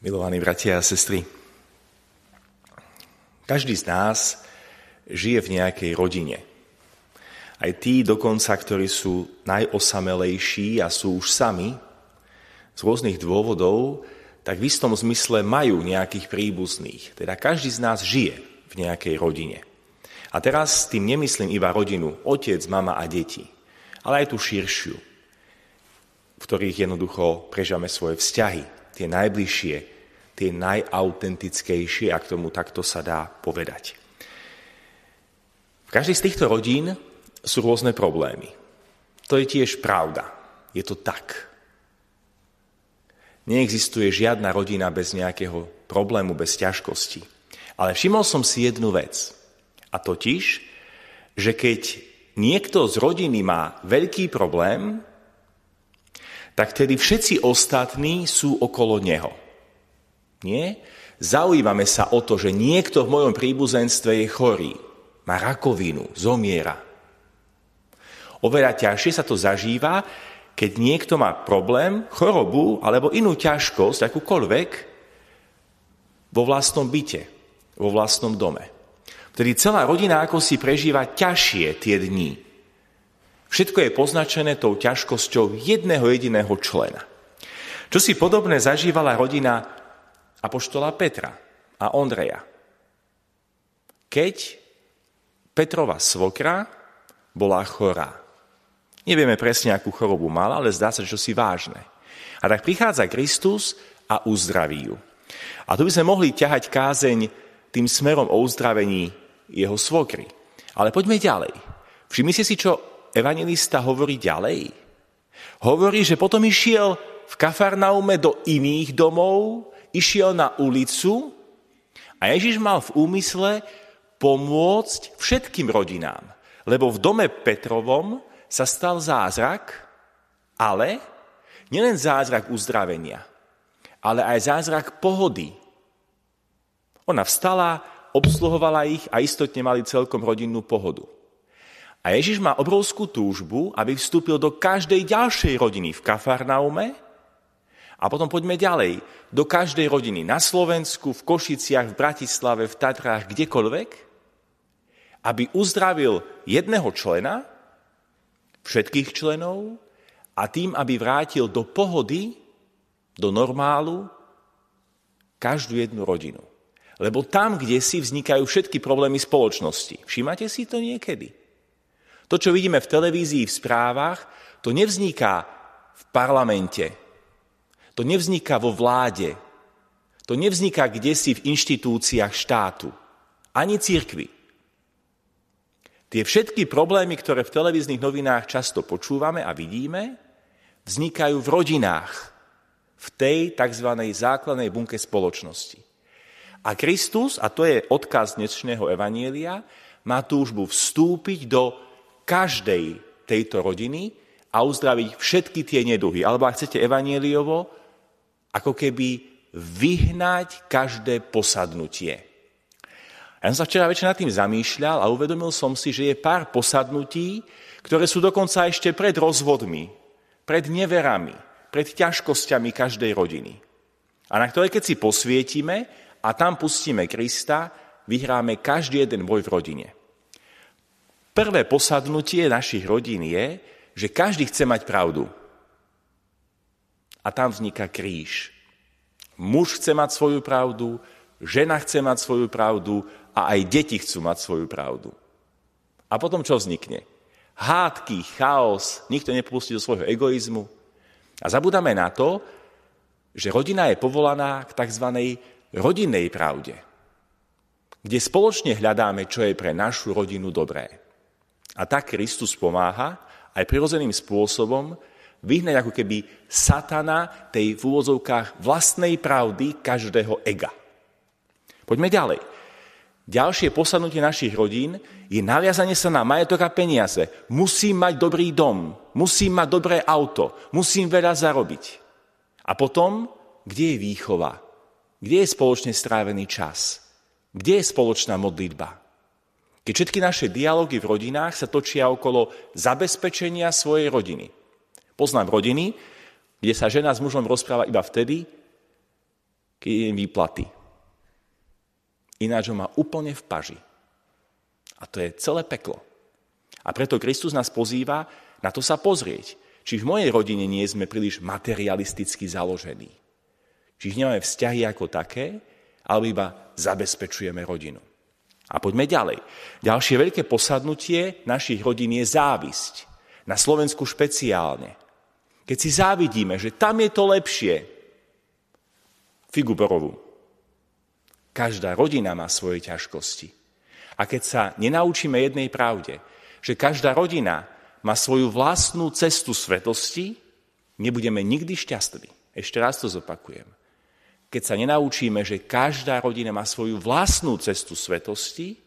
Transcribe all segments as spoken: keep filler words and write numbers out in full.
Milovaní bratia a sestry, každý z nás žije v nejakej rodine. Aj tí dokonca, ktorí sú najosamelejší a sú už sami, z rôznych dôvodov, tak v istom zmysle majú nejakých príbuzných. Teda každý z nás žije v nejakej rodine. A teraz tým nemyslím iba rodinu, otec, mama a deti, ale aj tú širšiu, v ktorých jednoducho prežame svoje vzťahy. Tie najbližšie, tie najautentickejšie, ak tomu takto sa dá povedať. V každej z týchto rodín sú rôzne problémy. To je tiež pravda. Je to tak. Neexistuje žiadna rodina bez nejakého problému, bez ťažkosti. Ale všimol som si jednu vec. A totiž, že keď niekto z rodiny má veľký problém, tak tedy všetci ostatní sú okolo neho. Nie? Zaujímame sa o to, že niekto v mojom príbuzenstve je chorý, má rakovinu, zomiera. Oveľa ťažšie sa to zažíva, keď niekto má problém, chorobu alebo inú ťažkosť, akúkoľvek, vo vlastnom byte, vo vlastnom dome. Vtedy celá rodina ako si prežíva ťažšie tie dni. Všetko je poznačené tou ťažkosťou jedného jediného člena. Čo si podobné zažívala rodina apoštola Petra a Ondreja. Keď Petrova svokra bola chorá. Nevieme presne, akú chorobu mala, ale zdá sa, že čosi vážne. A tak prichádza Kristus a uzdraví ju. A tu by sme mohli ťahať kázeň tým smerom o uzdravení jeho svokry. Ale poďme ďalej. Všimnite si, čo evanjelista hovorí ďalej. Hovorí, že potom išiel v Kafarnaume do iných domov, išiel na ulicu a Ježiš mal v úmysle pomôcť všetkým rodinám. Lebo v dome Petrovom sa stal zázrak, ale nielen zázrak uzdravenia, ale aj zázrak pohody. Ona vstala, obsluhovala ich a istotne mali celkom rodinnú pohodu. A Ježiš má obrovskú túžbu, aby vstúpil do každej ďalšej rodiny v Kafarnaume a potom poďme ďalej, do každej rodiny na Slovensku, v Košiciach, v Bratislave, v Tatrách, kdekoľvek, aby uzdravil jedného člena, všetkých členov a tým, aby vrátil do pohody, do normálu, každú jednu rodinu. Lebo tam, kde si vznikajú všetky problémy spoločnosti. Všímate si to niekedy? To, čo vidíme v televízii, v správach, to nevzniká v parlamente, to nevzniká vo vláde, to nevzniká kdesi v inštitúciách štátu, ani cirkvi. Tie všetky problémy, ktoré v televíznych novinách často počúvame a vidíme, vznikajú v rodinách, v tej tzv. Základnej bunke spoločnosti. A Kristus, a to je odkaz dnešného evanjelia, má túžbu vstúpiť do každej tejto rodiny a uzdraviť všetky tie neduhy. Alebo ak chcete evanjeliovo, ako keby vyhnať každé posadnutie. Ja som sa včera večer nad tým zamýšľal a uvedomil som si, že je pár posadnutí, ktoré sú dokonca ešte pred rozvodmi, pred neverami, pred ťažkosťami každej rodiny. A na ktoré, keď si posvietime a tam pustíme Krista, vyhráme každý jeden boj v rodine. Prvé posadnutie našich rodín je, že každý chce mať pravdu. A tam vzniká kríž. Muž chce mať svoju pravdu, žena chce mať svoju pravdu a aj deti chcú mať svoju pravdu. A potom čo vznikne? Hádky, chaos, nikto nepustí do svojho egoizmu. A zabudáme na to, že rodina je povolaná k tzv. Rodinnej pravde, kde spoločne hľadáme, čo je pre našu rodinu dobré. A tak Kristus pomáha aj prirodzeným spôsobom vyhnať ako keby satana tej v úvodzovkách vlastnej pravdy každého ega. Poďme ďalej. Ďalšie posadnutie našich rodín je naviazanie sa na majetok a peniaze. Musím mať dobrý dom, musím mať dobré auto, musím veľa zarobiť. A potom, kde je výchova? Kde je spoločne strávený čas? Kde je spoločná modlitba? Keď všetky naše dialógy v rodinách sa točia okolo zabezpečenia svojej rodiny. Poznám rodiny, kde sa žena s mužom rozpráva iba vtedy, výplaty. Ináč ho má úplne v paži. A to je celé peklo. A preto Kristus nás pozýva na to sa pozrieť. Či v mojej rodine nie sme príliš materialisticky založení. Čiže nemáme vzťahy ako také, ale iba zabezpečujeme rodinu. A poďme ďalej. Ďalšie veľké posadnutie našich rodín je závisť. Na Slovensku špeciálne. Keď si závidíme, že tam je to lepšie, figu borovu. Každá rodina má svoje ťažkosti. A keď sa nenaučíme jednej pravde, že každá rodina má svoju vlastnú cestu svetosti, nebudeme nikdy šťastní. Ešte raz to zopakujem. Keď sa nenaučíme, že každá rodina má svoju vlastnú cestu svetosti,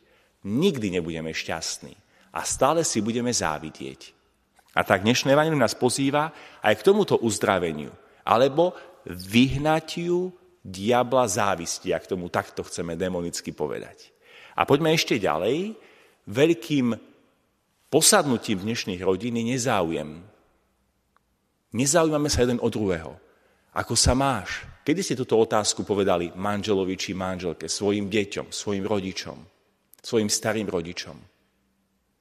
nikdy nebudeme šťastní a stále si budeme závidieť. A tak dnešné evanjelium nás pozýva aj k tomuto uzdraveniu, alebo vyhnatiu diabla závisti, ak tomu takto chceme demonicky povedať. A poďme ešte ďalej. Veľkým posadnutím dnešných rodín je nezáujem. Nezaujímame sa jeden od druhého. Ako sa máš? Kedy ste túto otázku povedali manželovi či manželke, svojim deťom, svojim rodičom, svojim starým rodičom,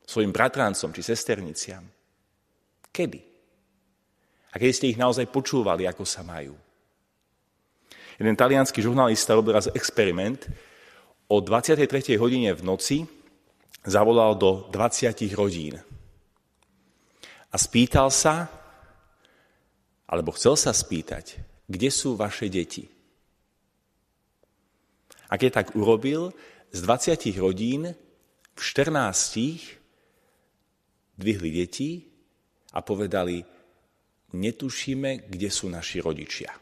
svojim bratrancom či sesterniciam? Kedy? A kedy ste ich naozaj počúvali, ako sa majú? Jeden taliansky žurnalista robil raz experiment. O dvadsiatej tretej hodine v noci zavolal do dvadsiatich rodín a spýtal sa, alebo chcel sa spýtať, kde sú vaše deti. A keď tak urobil, z dvadsiatich rodín v štrnástich dvihli deti a povedali, netušíme, kde sú naši rodičia.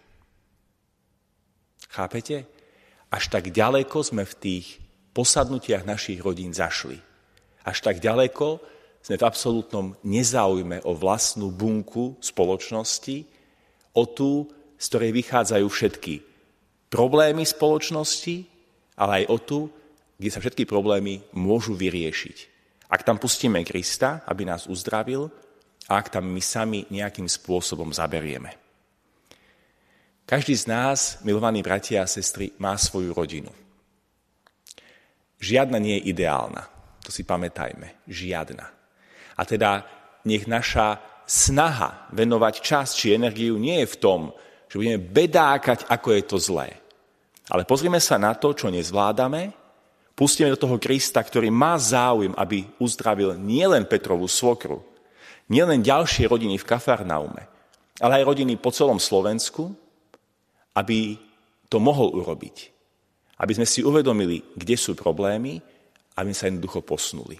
Chápete? Až tak ďaleko sme v tých posadnutiach našich rodín zašli. Až tak ďaleko sme v absolútnom nezáujme o vlastnú bunku spoločnosti, o tú, z ktorej vychádzajú všetky problémy spoločnosti, ale aj o tú, kde sa všetky problémy môžu vyriešiť. Ak tam pustíme Krista, aby nás uzdravil, a ak tam my sami nejakým spôsobom zaberieme. Každý z nás, milovaní bratia a sestry, má svoju rodinu. Žiadna nie je ideálna, to si pamätajme, žiadna. A teda nech naša snaha venovať čas či energiu nie je v tom, že budeme bedákať, ako je to zlé. Ale pozrime sa na to, čo nezvládame, pustíme do toho Krista, ktorý má záujem, aby uzdravil nielen Petrovú svokru, nielen ďalšie rodiny v Kafarnaume, ale aj rodiny po celom Slovensku, aby to mohol urobiť. Aby sme si uvedomili, kde sú problémy, aby sa jednoducho posnuli.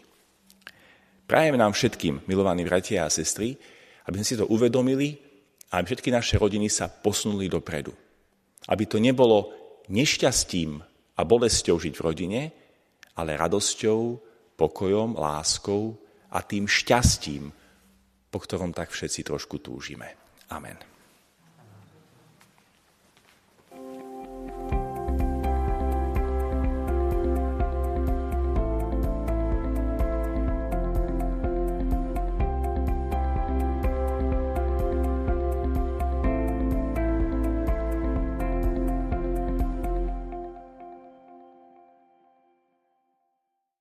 Prajem nám všetkým, milovaní bratia a sestry, aby sme si to uvedomili a aby všetky naše rodiny sa posunuli dopredu. Aby to nebolo nešťastím a bolesťou žiť v rodine, ale radosťou, pokojom, láskou a tým šťastím, po ktorom tak všetci trošku túžime. Amen.